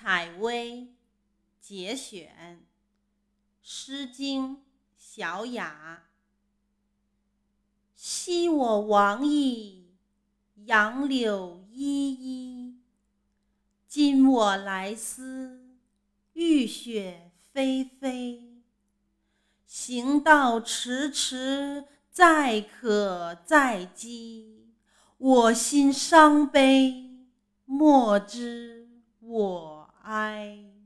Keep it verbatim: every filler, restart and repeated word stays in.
采薇节选，诗经小雅。昔我往矣，杨柳依依。今我来思，雨雪霏霏。行道迟迟，载渴载饥。我心伤悲，莫知我哀。